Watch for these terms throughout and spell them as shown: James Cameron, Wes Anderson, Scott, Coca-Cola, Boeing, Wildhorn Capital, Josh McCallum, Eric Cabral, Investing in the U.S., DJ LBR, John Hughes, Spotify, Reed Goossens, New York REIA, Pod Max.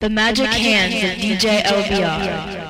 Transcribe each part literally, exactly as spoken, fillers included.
The magic, the magic hands, hands of D J L B R.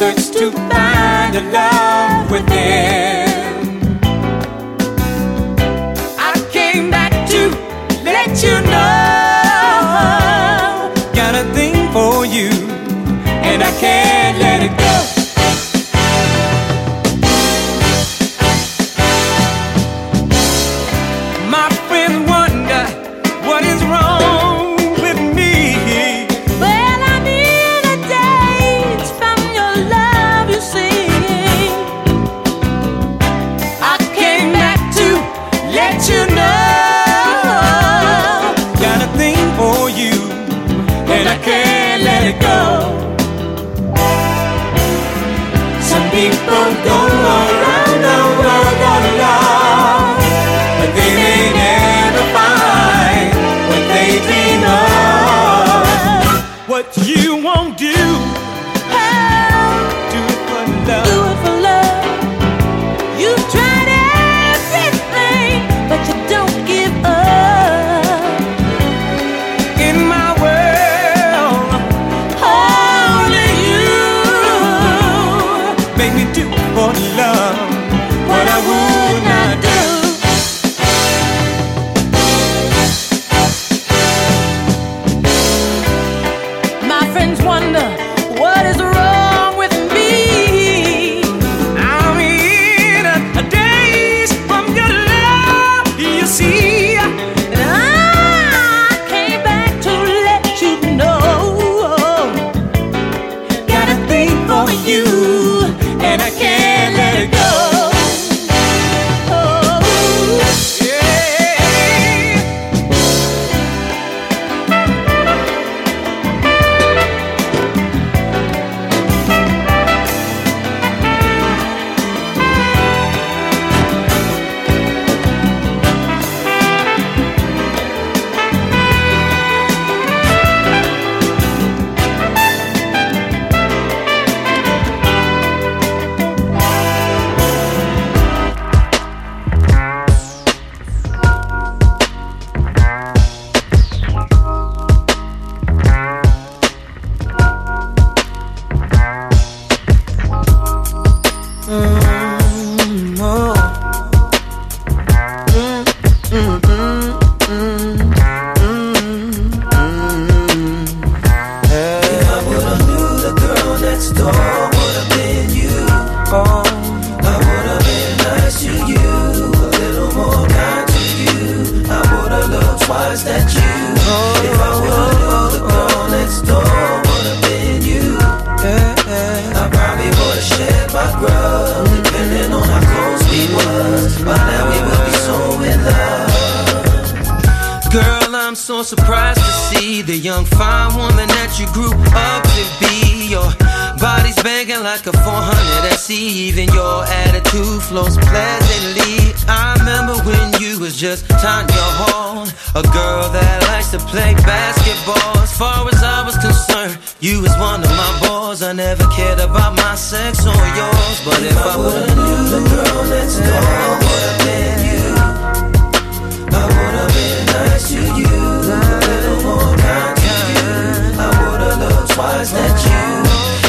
search to find a love within. I came back to let you know, got a thing for you, and I can't let it go.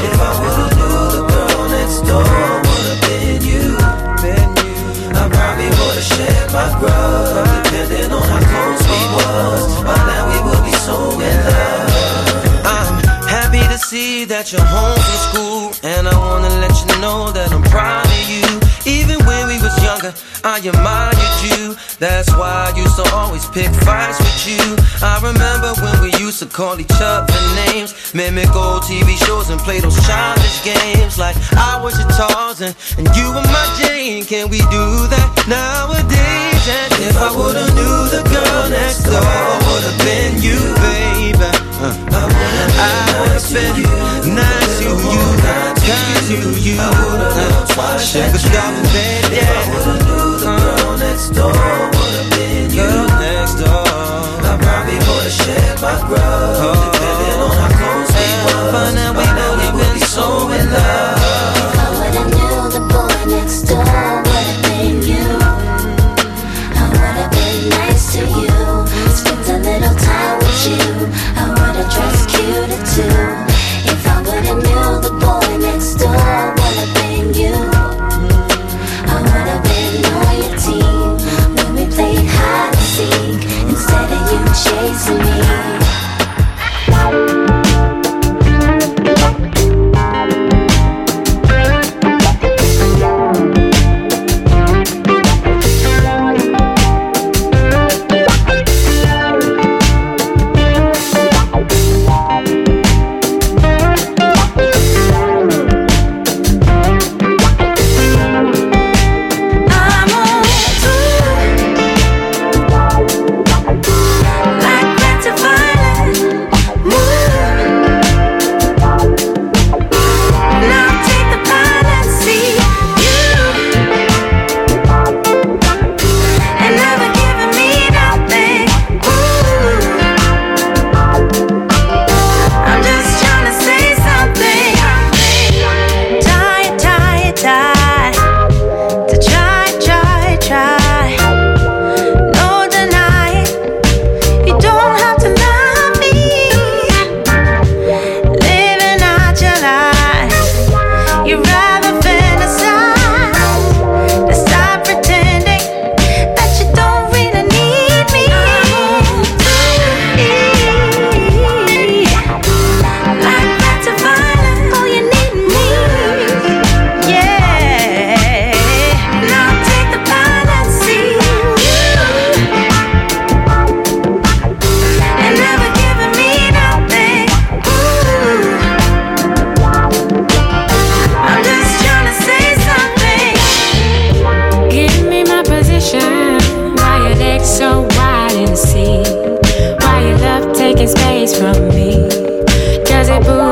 If I would've knew the boy next door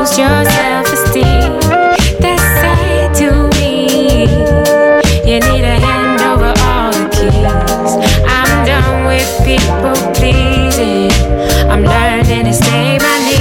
lose your self-esteem. That's sad to me. You need a hand over all the keys. I'm done with people pleasing. I'm learning to stay my knees.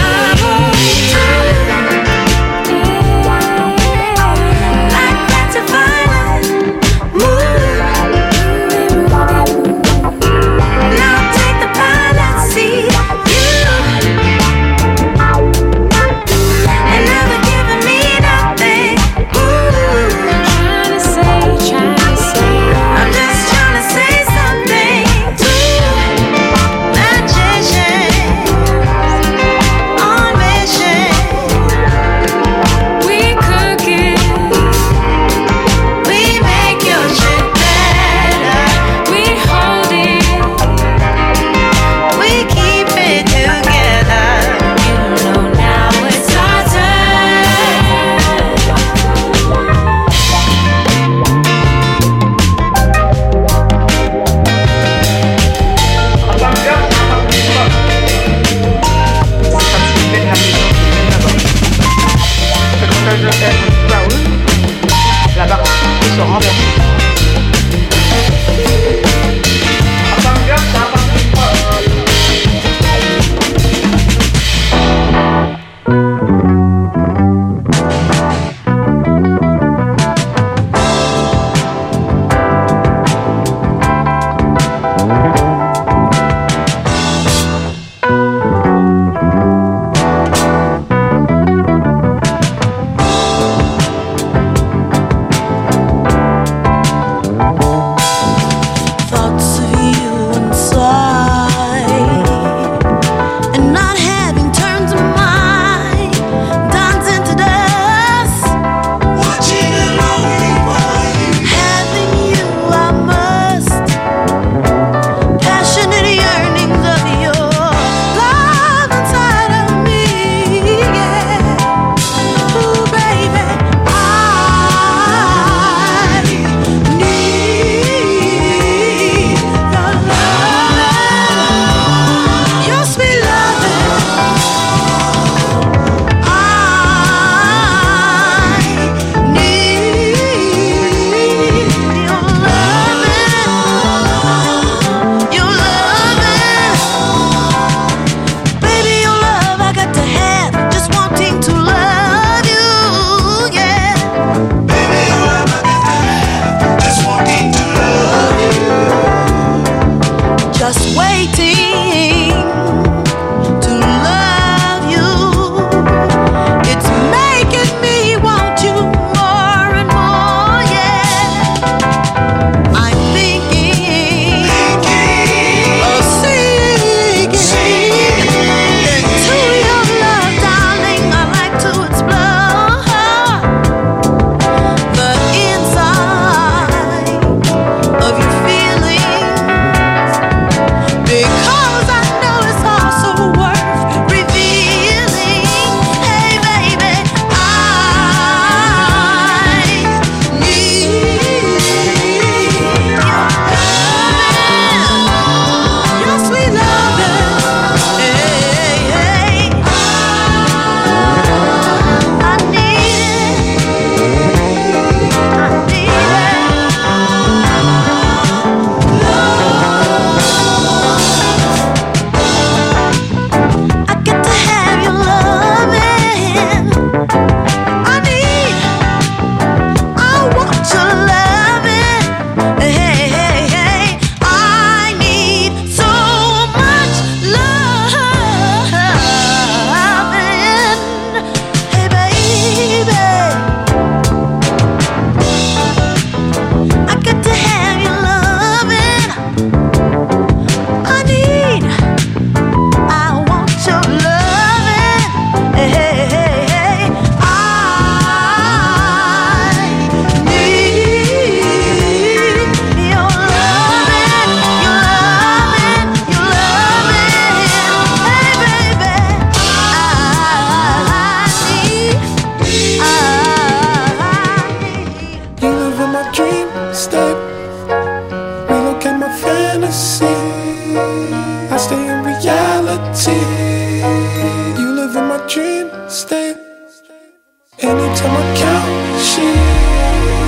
Anytime I count shit,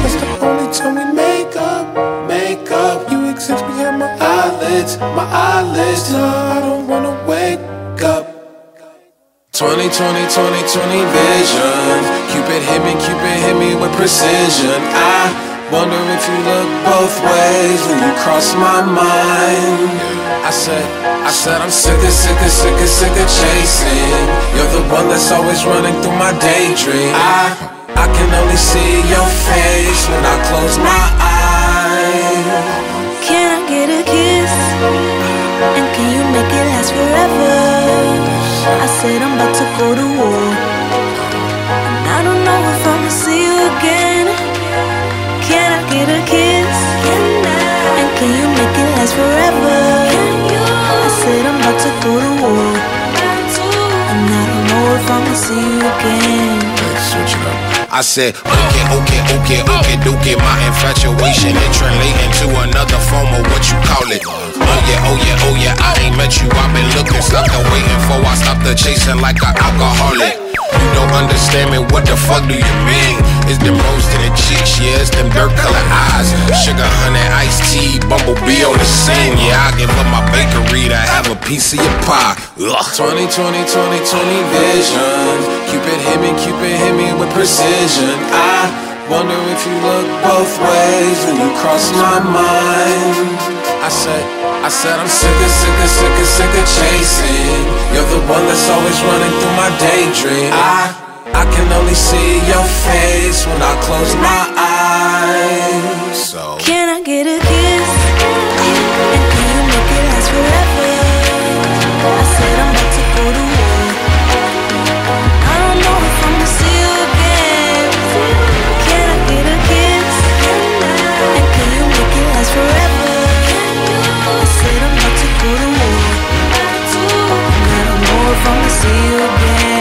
that's the only time we make up, make up. You exist behind my eyelids, my eyelids. No, I don't wanna wake up. Twenty, twenty, twenty, twenty vision. Cupid hit me, Cupid hit me with precision. I wonder if you look both ways when you cross my mind. I said, I said I'm sick of, sick of, sick of, sick of chasing. You're the one that's always running through my daydream. I, I can only see your face when I close my eyes. Can I get a kiss? And can you make it last forever? I said I'm about to go to war, and I don't know if I'ma see you again. Can I get a kiss? Can I? And can you make it last forever? Can you? I said I'm about to go to war, and I don't know if I'ma see you again. Let's switch it up. I said, okay, okay, okay, okay, dokey. My infatuation and translating to another form of what you call it. Oh yeah, oh yeah, oh yeah, I ain't met you, I've been looking, stuck and waiting for. I stopped the chasing like an alcoholic. You don't understand me, what the fuck do you mean? It's them rose to the cheeks, yeah, it's them dirt colored eyes. Sugar, honey, iced tea, bumblebee on the scene. Yeah, I give up my bakery to have a piece of your pie. Ugh. twenty, twenty, twenty, twenty vision. Cupid hit me, Cupid hit me with precision. I wonder if you look both ways when you cross my mind. I said, I said I'm sick of, sick of, sick of, sick of chasing. You're the one that's always running through my daydream. I, I can only see your face when I close my eyes. So can I get a kiss? And can you make it last forever? I said I'm about to go to war. I don't know if I'm gonna see you again. Can I get a kiss? And can you make it last forever? I said I'm about to go to war, and I don't know if I'm gonna see you again.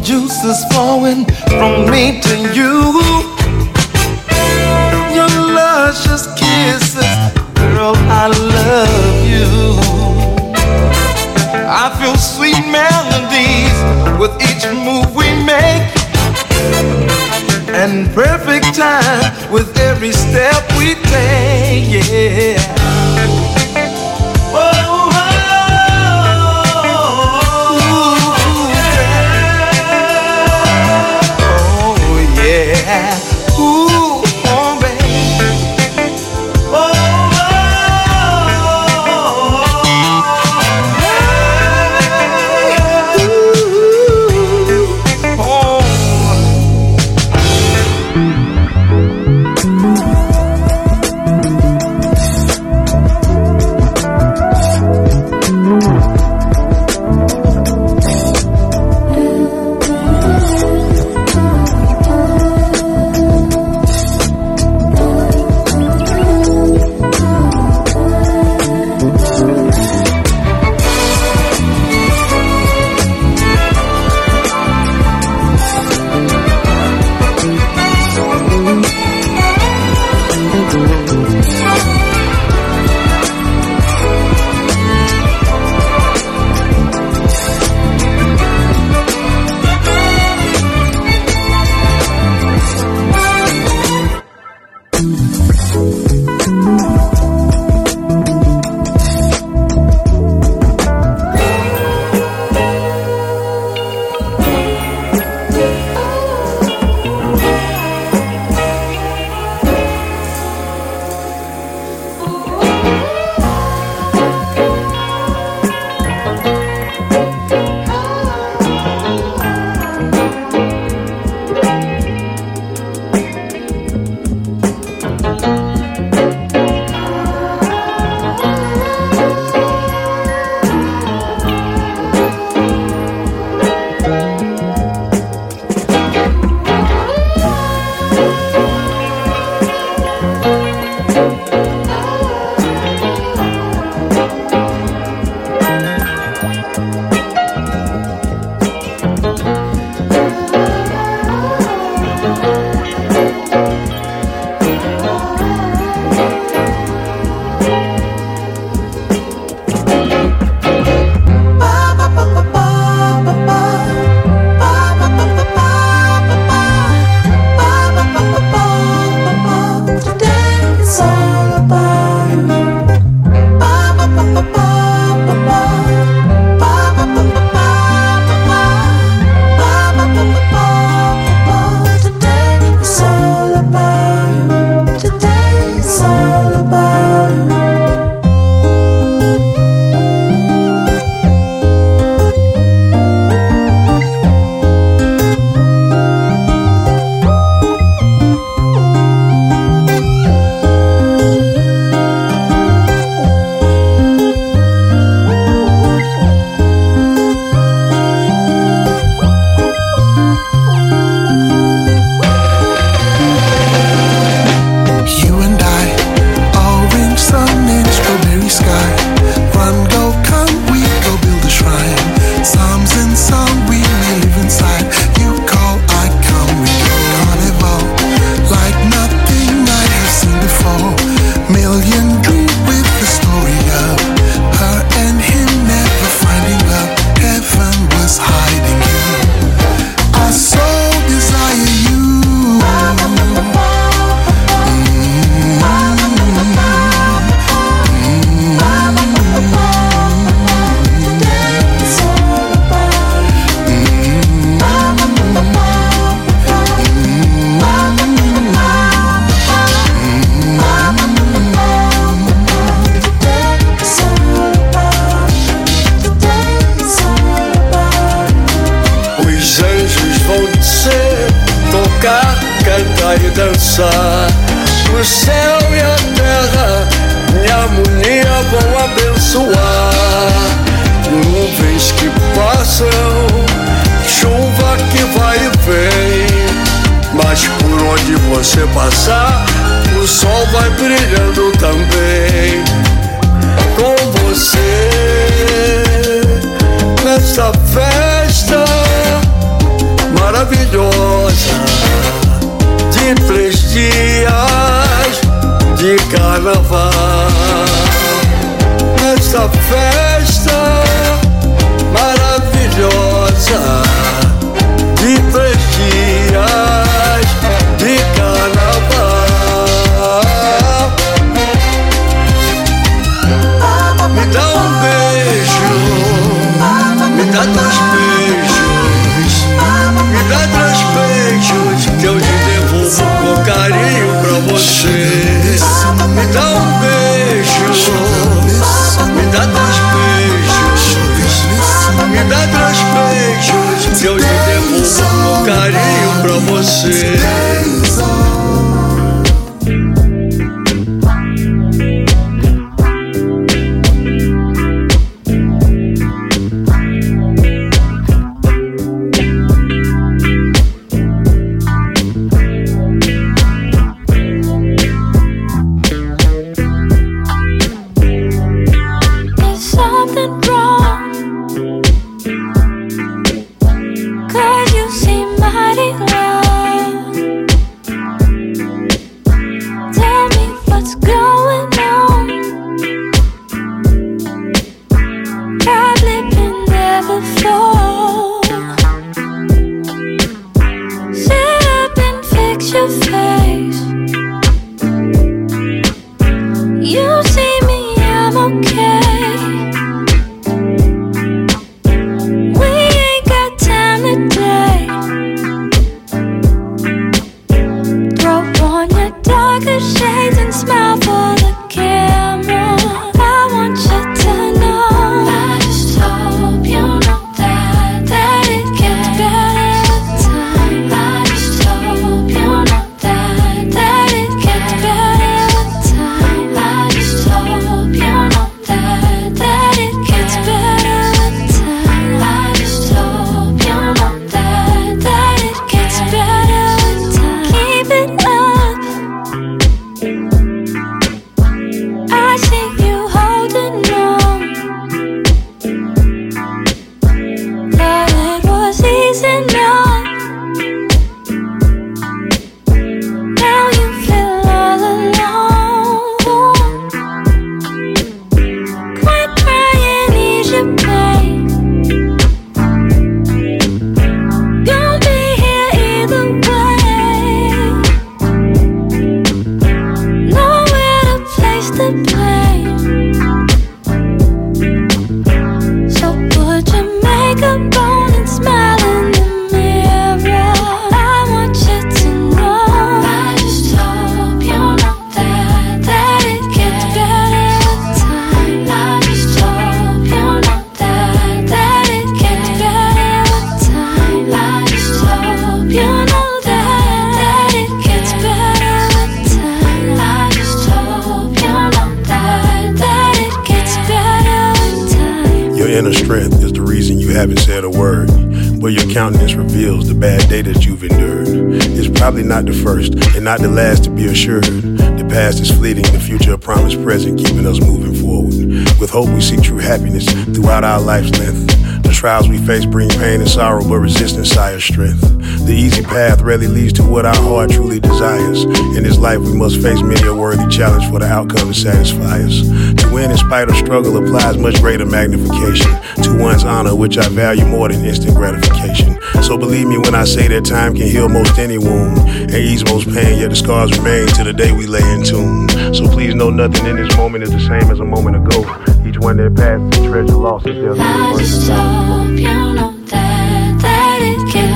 juice is flowing from me to you. Your luscious kisses, girl, I love you. I feel sweet melodies with each move we make, and perfect time with every step we take, yeah. Nesta festa maravilhosa, de festiais, de carnaval. Nessa festa maravilhosa, de festiais, de carnaval. Me dá um beijo, me dá dois beijos, me dá dois beijos que eu te devolvo com carinho pra você. Me dá um beijo, me dá dois beijos, me dá dois beijos que eu te devolvo com carinho pra você. Not the last to be assured. The past is fleeting, the future a promised present, keeping us moving forward. With hope we seek true happiness throughout our life's length. The trials we face bring pain and sorrow, but resistance sires strength. The easy path rarely leads to what our heart truly desires. In this life we must face many a worthy challenge for the outcome to satisfy us. To win in spite of struggle applies much greater magnification to one's honor, which I value more than instant gratification. So believe me when I say that time can heal most any wound and ease most pain, yet the scars remain till the day we lay in tune. So please know nothing in this moment is the same as a moment ago. Each one that passes is treasure lost if there's no one. I just hope you know that, that it can.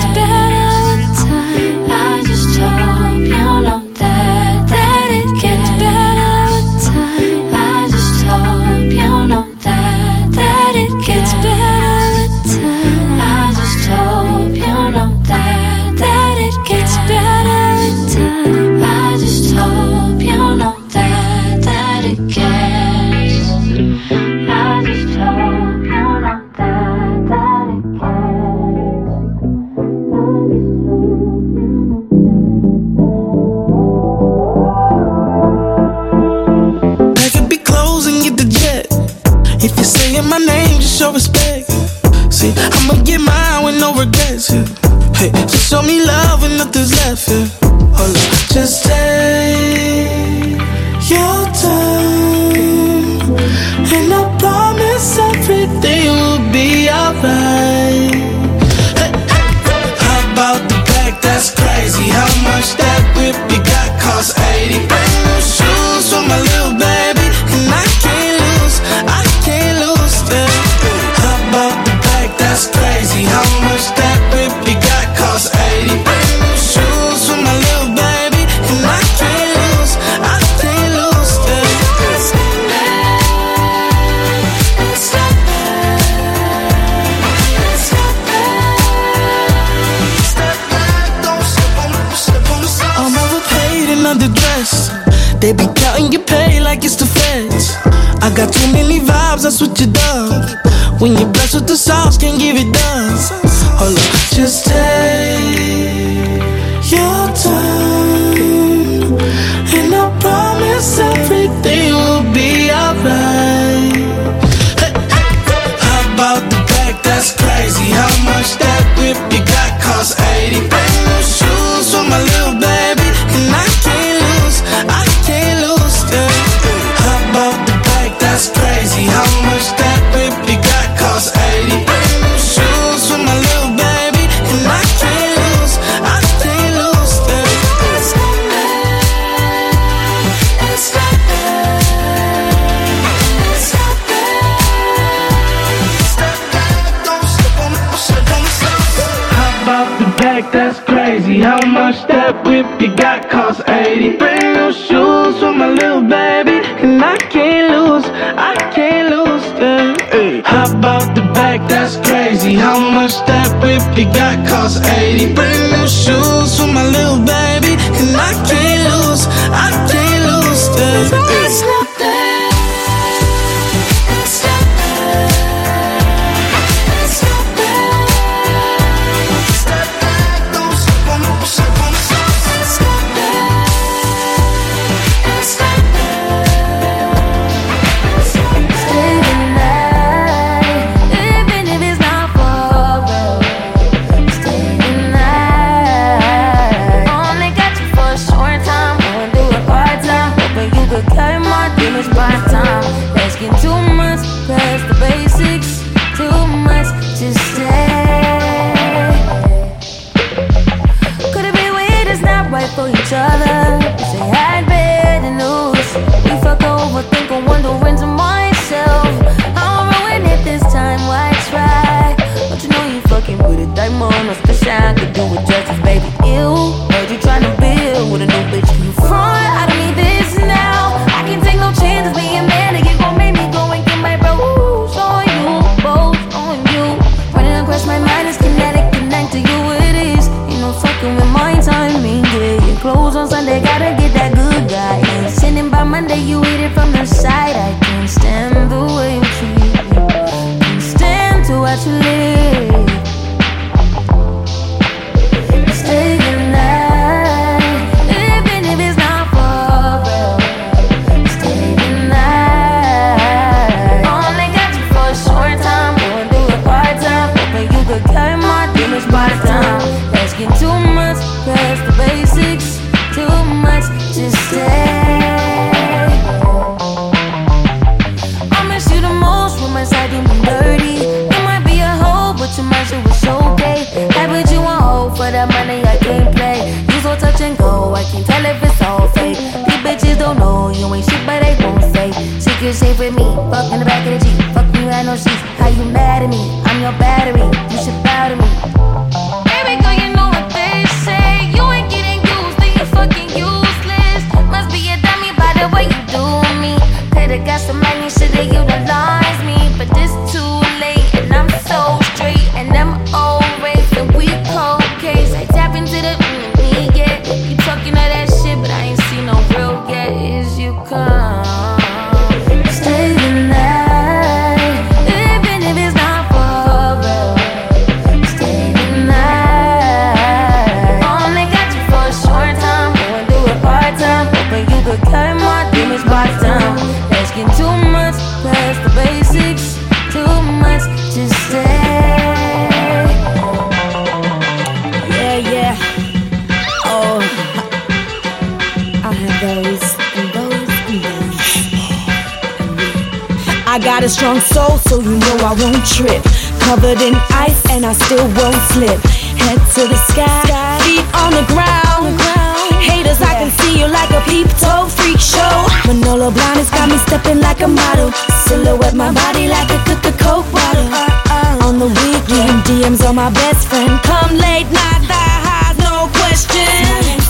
Just show me love when nothing's left here. Hold on. Just take your time, and I promise everything will be alright. Hey, hey, hey. How about the back? That's crazy. How much that whip you got cost eighty. Brand new shoes for my little baby, and I can't lose. I can't lose them. How about the back? That's crazy. How much that whip you got cost eighty. Brand new shoes for my little baby, and I can't lose. I can't lose them. It's not bad. It's not bad. Step back, don't step on the step on the side. I'm overpaid and underdressed. They be counting your pay like it's the feds. I got too many vibes, I switch it up. When you're blessed with the sauce, can't give it done. Hold up, just take your time, and I promise everything will be alright. Hey, hey. How about the back? That's crazy. How much that whip you got cost eighty. Brand new shoes for my little baby, and I can't lose. I can't lose them. How about the bike? That's crazy. How much that whip you got cost eighty. Brand new shoes for my little baby, and I can't lose. I can't lose them. It's not bad. It's not bad. It's not bad. Step back, don't step on the step on the side. How about the bike? That's crazy. How much that whip you got cost eighty. Brand new shoes. My little baby, and I can't lose, I can't lose them. Hey. How about the back? That's crazy. How much that whip you got cost eighty. Brand new shoes for my little baby, and I can't lose, I can't lose them. It's not bad. It's not bad. It's not bad. Step back, don't step on the step on the side. It's not bad. Yeah. yeah, yeah. Oh, I have those and those and those. I got a strong soul, so you know I won't trip. Covered in ice and I still won't slip. Head to the sky, feet on the ground. Haters, yeah. I can see you like a peep toe freak show. Manolo Blahnik's got me stepping like a model. Silhouette my body like a Coca-Cola bottle. Uh, uh, on the weekend, yeah. D Ms on my best friend. Come late night, thigh high, no question.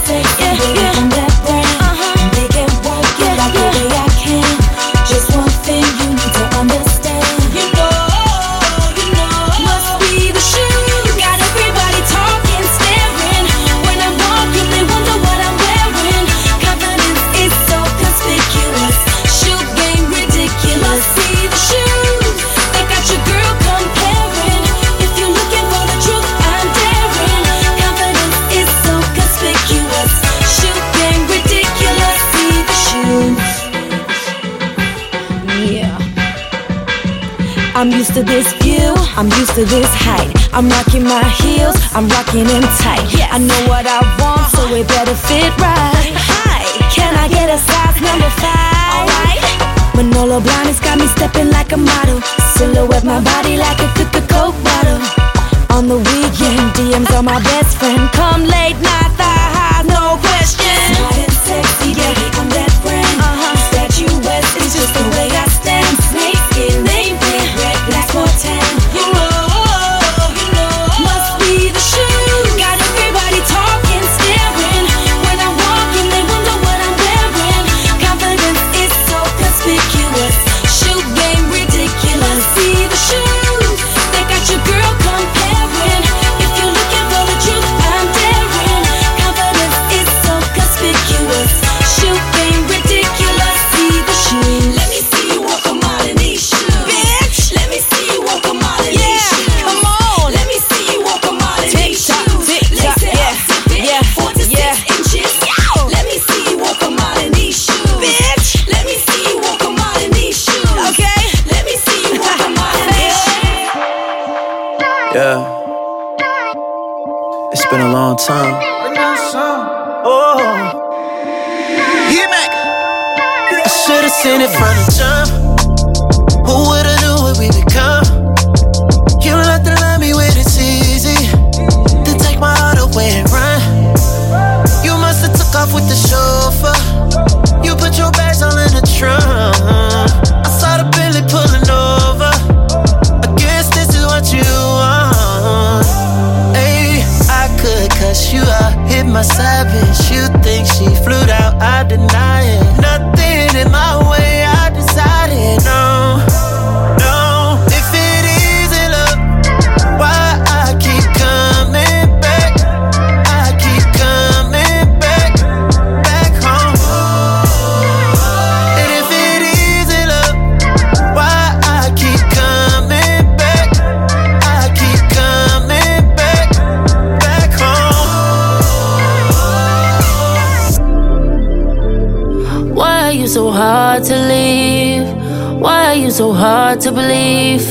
Yeah, yeah. Uh-huh. They can walk it yeah, like yeah. the way I can. Just one thing you need to understand. You know, you know, must be the shoe. You got everybody talking, staring. When I'm walking, they wonder what I'm wearing. Confidence is so conspicuous. Shoe game ridiculous. See the shoes, they got your girl comparing. If you're looking for the truth, I'm daring. Confidence is so conspicuous. Shoe game ridiculous. See the shoes. Yeah. I'm used to this view, I'm used to this height. I'm rocking my heels, I'm rocking them tight. I know what I want, so it better fit right. Hi, can I get a size number five? Alright. Manolo Blahnik's got me stepping like a model. Silhouette my body like a Coca-Cola bottle. On the weekend, D Ms on my best friend. Come late night, thigh high, no question. Smart and sexy, baby, I'm that friend. Uh-huh. Statue West, it's just the way I stand. Naked, name brand, red, black, or tan. You know, you know, must be the shoes. Got everybody talking, staring. When I'm walking, they wonder what I'm wearing. Confidence is so conspicuous. Shoe game ridiculous. See the shoes, they got your girl comparing. If you're looking for the truth, I'm daring. Confidence is so conspicuous. Shoe game ridiculous. See the shoes. Let me see you walk a mile in these shoes, bitch. Let me see you walk a mile in these shoes. Yeah, come on. Let me see you walk a mile in these Tick-tock, shoes. tick-tock, Lace it up, yeah, zip it, yeah, four to yeah. six inches. Let me see you walk a mile in these shoes, bitch. Let me see you walk a mile in these shoes. Okay. Let me see you walk a mile in these shoes. Yeah. It's been a long time. Oh. Yeah, Mac. I should've seen it from the jump. Who would've knew what we become? You like to love me when it's easy. To take my heart away and run. You must've took off with the chauffeur. You put your bags all in the trunk. I saw the Bentley pulling over. I guess this is what you want. Ayy, I could cuss you out, hit my side bitch. You think she flew out, I deny it. Nothing in my way, I decided no, no. If it isn't love, why I keep coming back? I keep coming back, back home. And if it isn't love, why I keep coming back? I keep coming back, back home. Why are you so hard to leave? Why are you so hard to believe?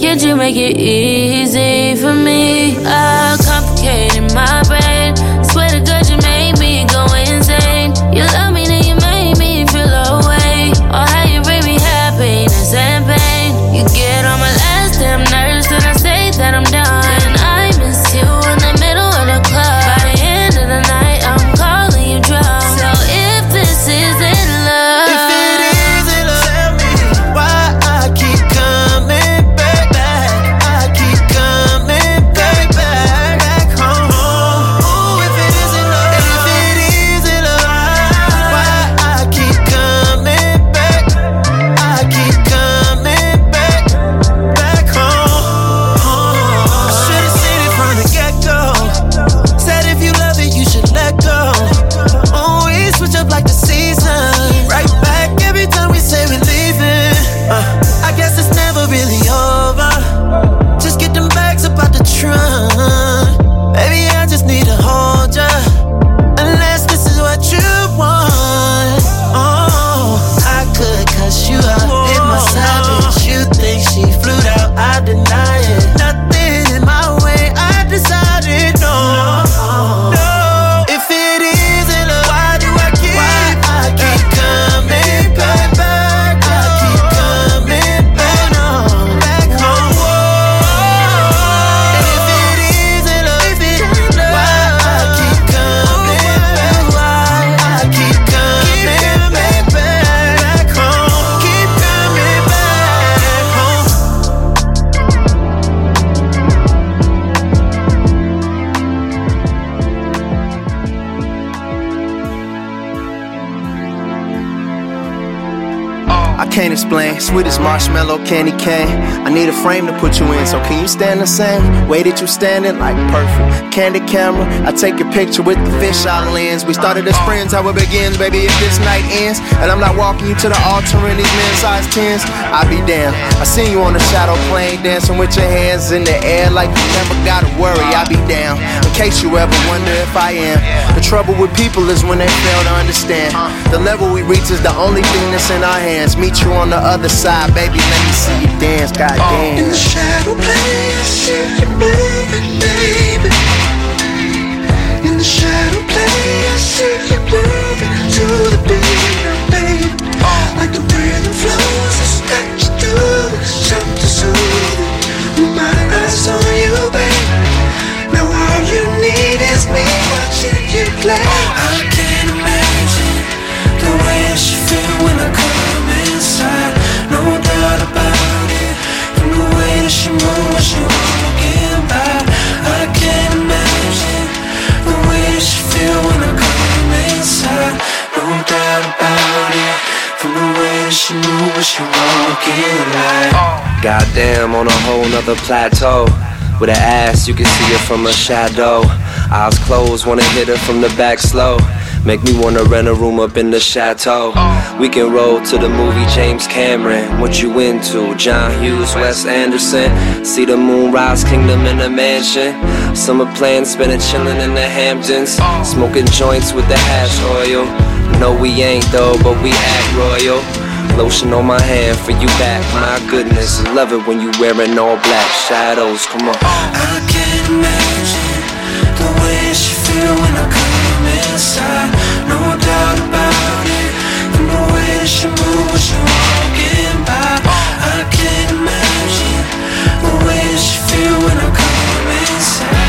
Can't you make it easy for me? I'm complicated, my brain. Swear to God, you made me go insane. You love me, then you made me feel away. Oh, how you bring me happiness and pain. You get on my last damn nerves, then I say that I'm done. And I miss you in the middle of the club. By the end of the night, I'm calling you drunk. So if this isn't love. If it isn't love, tell me why I keep coming back. I keep coming back, back, back. can't explain. Sweet as marshmallow candy cane. I need a frame to put you in, so can you stand the same way that you standing? Like perfect candid camera, I take a picture with the fisheye lens. We started as friends, how it begins, baby, if this night ends and I'm not walking you to the altar in these men's size tens, I be damned. I seen you on the shadow plane, dancing with your hands in the air like you never gotta worry. I be down, in case you ever wonder if I am. The trouble with people is when they fail to understand. The level we reach is the only thing that's in our hands. Meet you on the other side, baby, let me see you dance, goddamn. In the shadow play, I see you playing, baby. In the shadow play, I see you playing to the beat, baby. Like the rhythm flows, it's got you through, it's something soothing. With my eyes on you, baby. Now all you need is me watching you play. I can't imagine the way I should feel when I come inside. No doubt about it, from the way that she moves, she walking by. I can't imagine the way that she feel when I come inside. No doubt about it, from the way that she moves, she walking by. Goddamn, on a whole nother plateau. With her ass, you can see it from a shadow. Eyes closed, wanna hit her from the back slow. Make me wanna rent a room up in the chateau. We can roll to the movie James Cameron. What you into? John Hughes, Wes Anderson. See the moonrise kingdom in a mansion. Summer plans, spending chillin' in the Hamptons. Smoking joints with the hash oil. No, we ain't though, but we act royal. Lotion on my hand for you back, my goodness. I love it when you wearing all black shadows, come on. I can't imagine the way she feel when I come inside. No doubt about it, from the way she moves, she walking by. I can't imagine the way she feel when I come inside.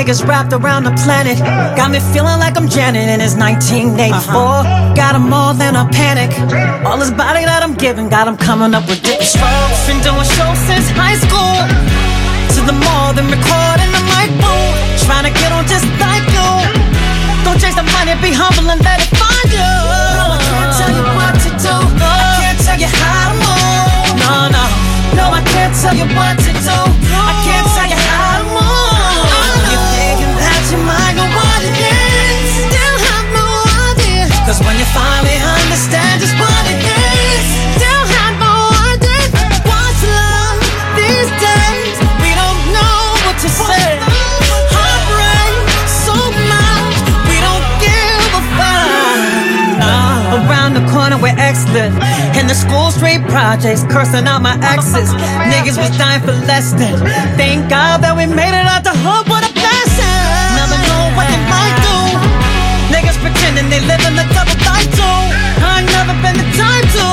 Niggas wrapped around the planet. Got me feeling like I'm Janet and it's nineteen eighty-four. Uh-huh. Got him all in a panic. All his body that I'm giving got him coming up with different strokes. Been doing shows since high school. To the mall, then recording the mic, boom. Trying to get on just like you. Don't chase the money, be humble and let it find you. No, I can't tell you what to do. No, I can't tell you how to move. No, no. No, I can't tell you what to do. No, I can't tell you how to move. I know what it is, still have no idea. Cause when you finally understand just what it is, still have no idea. What's love these days? We don't know what to say. Heartbreak, so much, we don't give a fuck. Uh, around the corner we're excellent. In the school street projects, cursing out my exes. Niggas was dying for less than. Thank God that we made it out the hood, what a blessing. What they might do. Niggas pretending they living the double life too. I ain't never been the time to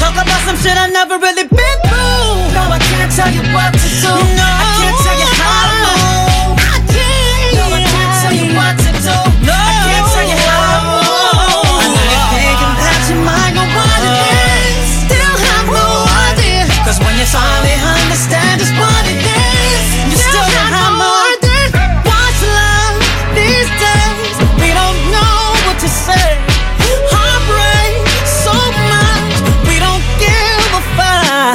talk about some shit I never really been through. No, I can't tell you what to do. No, I can't tell you how to move. I can't. No, I can't tell you what to do. No, I can't tell you how to move. I know you're thinking that you might know what it is. Still have no idea. Cause when you finally understand just what it is, you still don't have no idea. Heartbreak, so much, we don't give a fuck.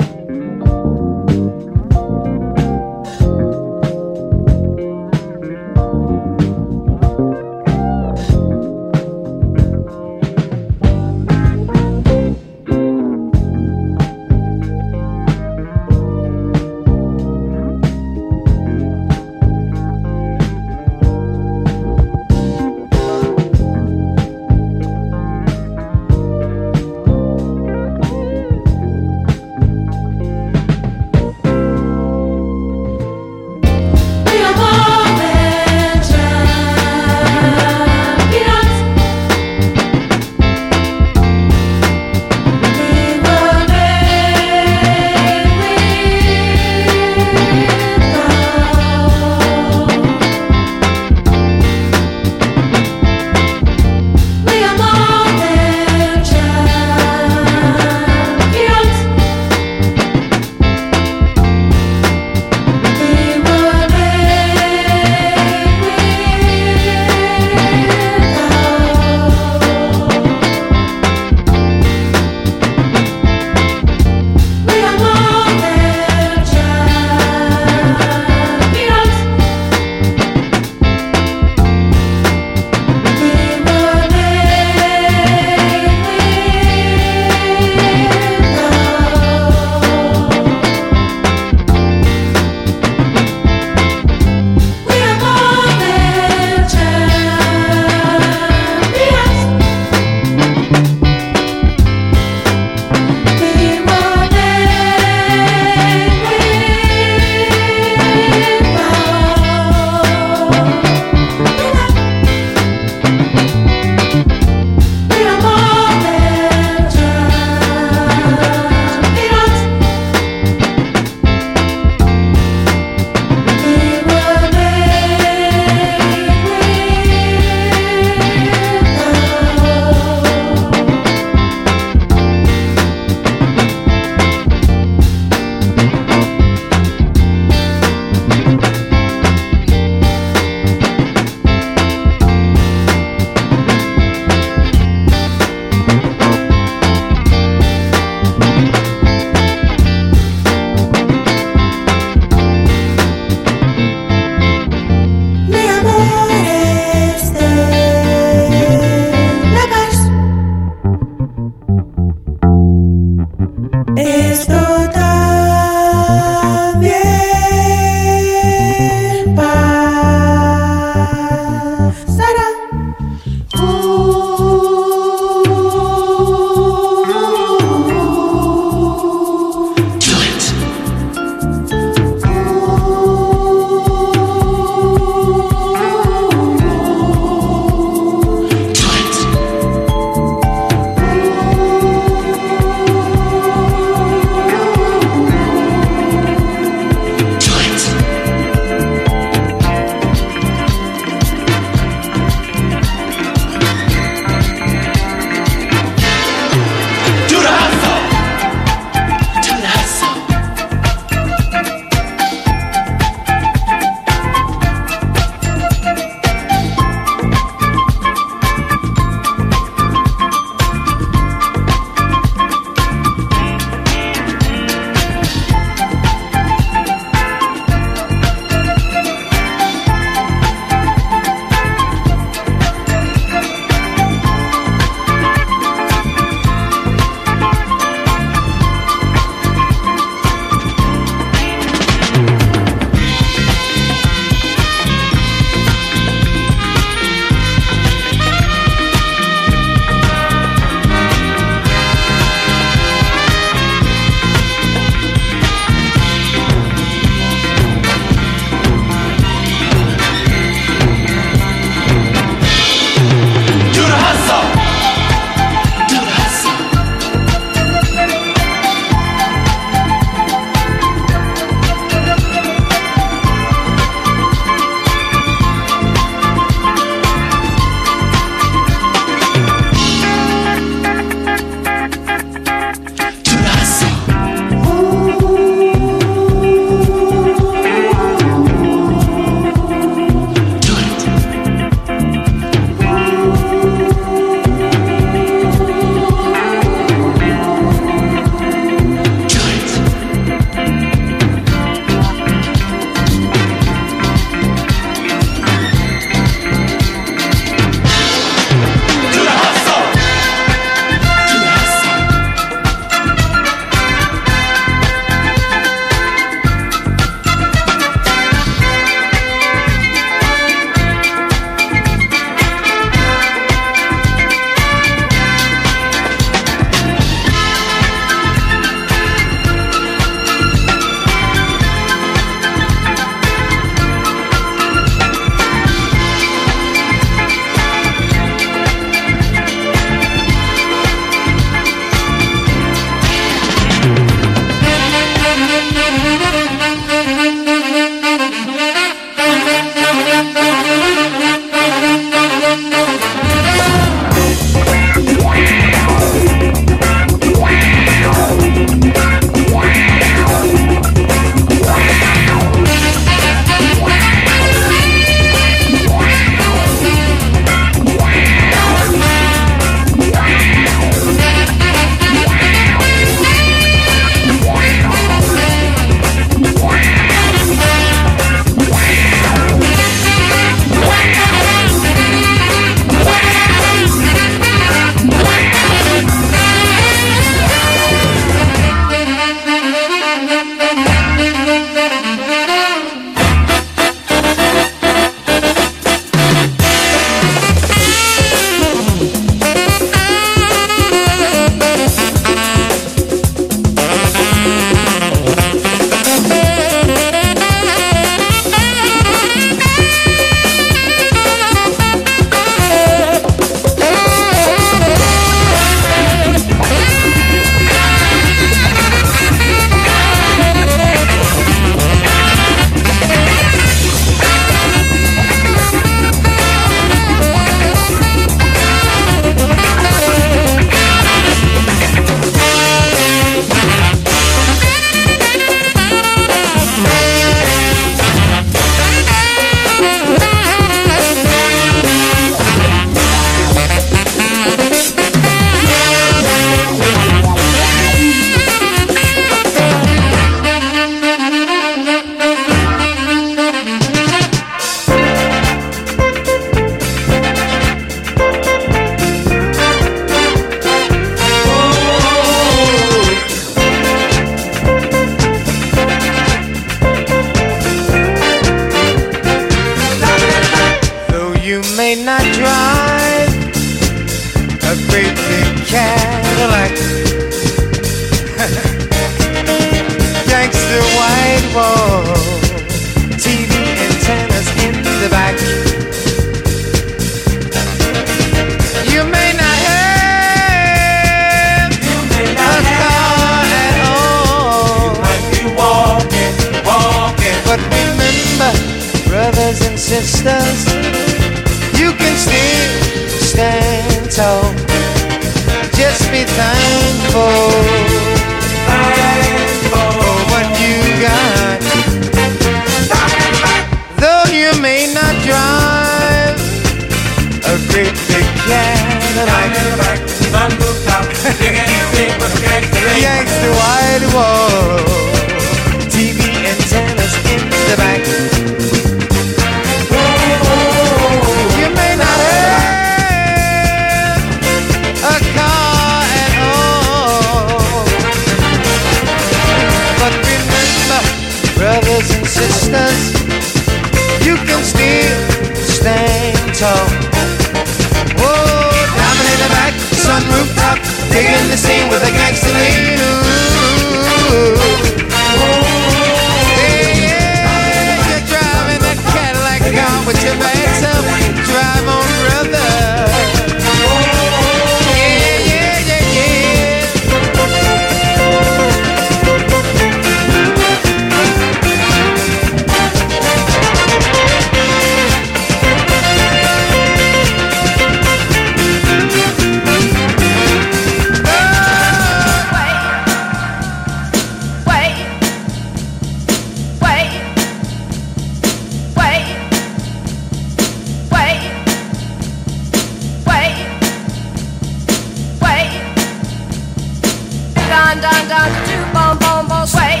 down, down, down the two bum bum bum sway.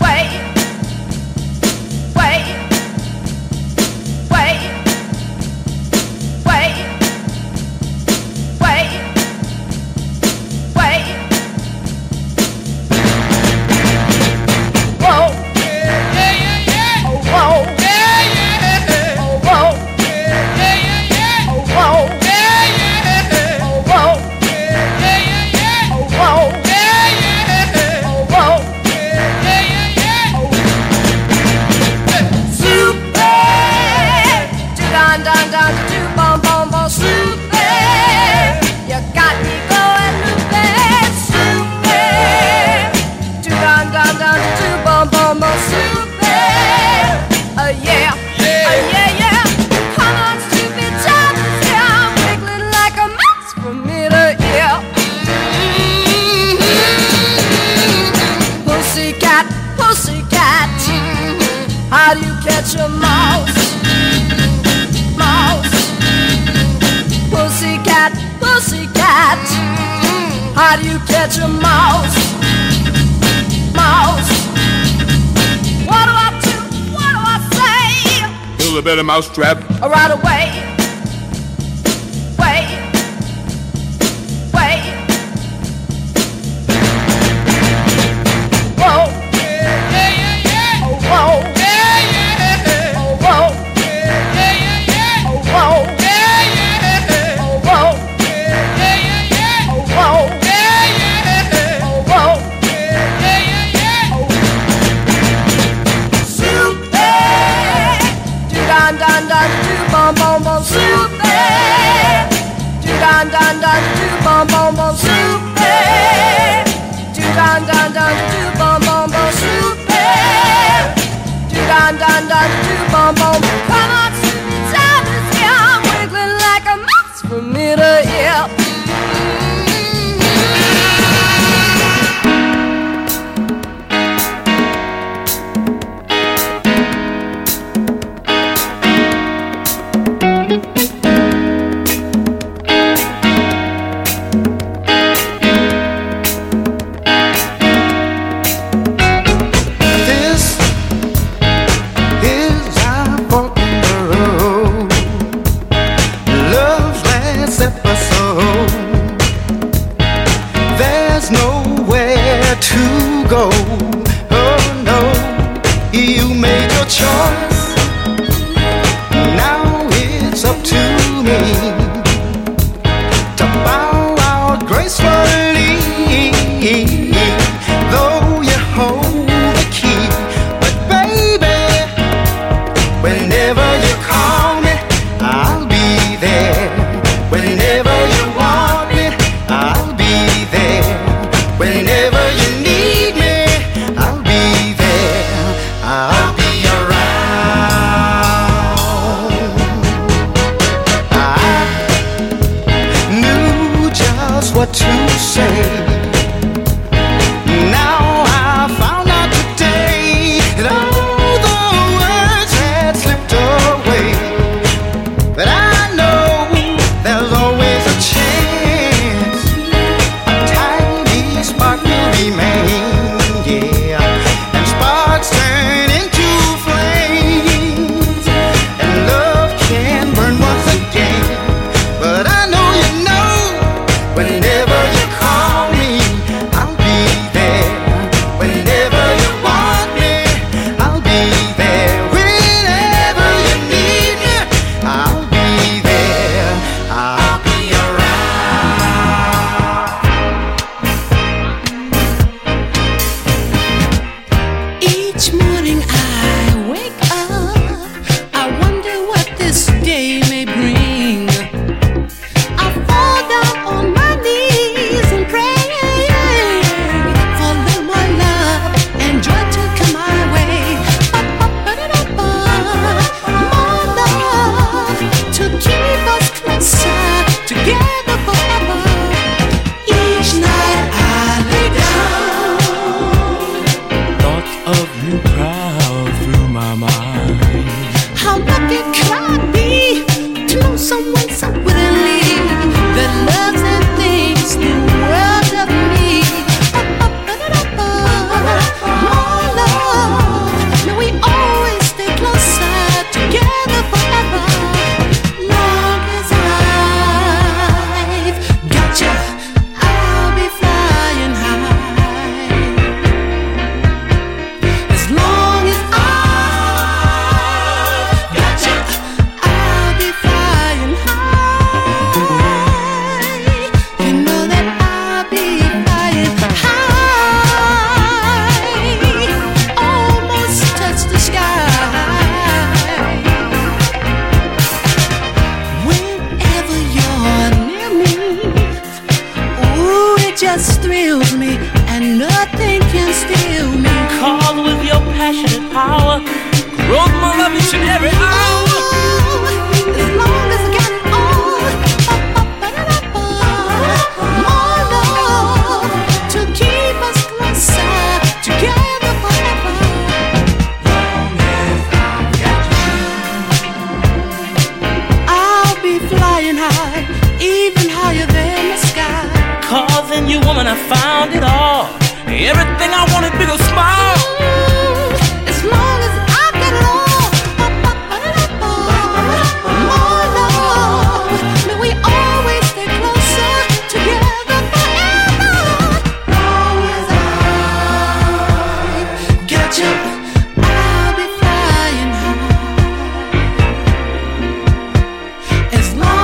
Way, way, way, way, way, way. Whoa, yeah, yeah, yeah, yeah. Oh, whoa, yeah, yeah, yeah. Oh, whoa, yeah, yeah, yeah. Oh, whoa. Catch a mouse, mouse. Pussycat, pussycat. How do you catch a mouse, mouse? What do I do? What do I say? Build a better mousetrap. Right away. Wait, wait. Whoa, yeah, yeah, yeah, yeah. Oh, whoa. I'll be around. thrills me, and nothing can steal me. Call with your passionate power, grow my love each and every hour. Oh, as long as I get on, more love to keep us closer together forever. Long as I've got you, I'll be flying high, even higher than the sky. 'Cause in you, woman, I found it all. Everything I wanted, big or small. Mm, as long as I get it all, more love. May we always stay closer together forever. Long as I get you, I'll be flying high. As long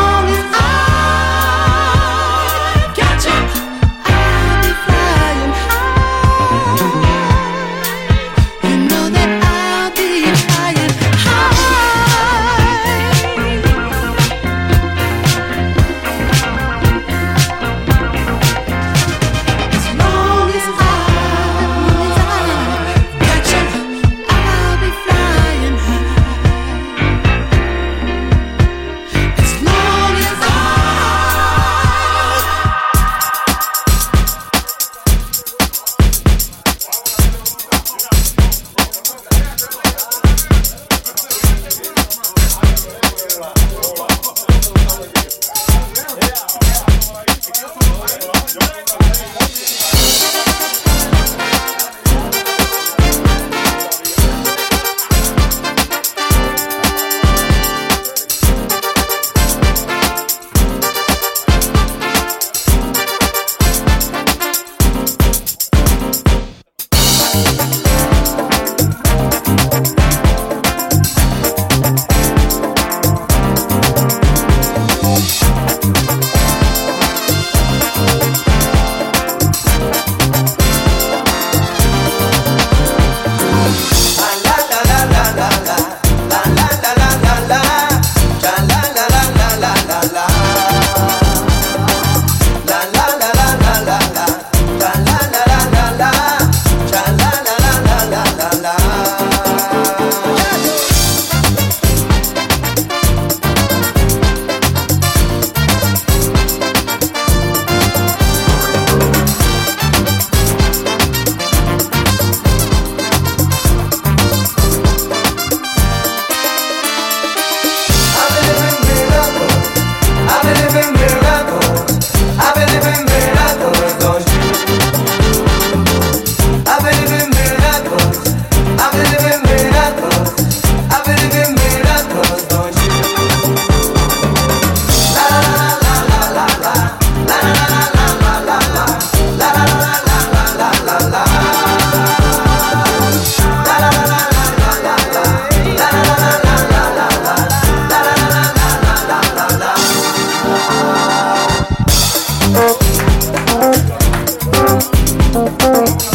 oh,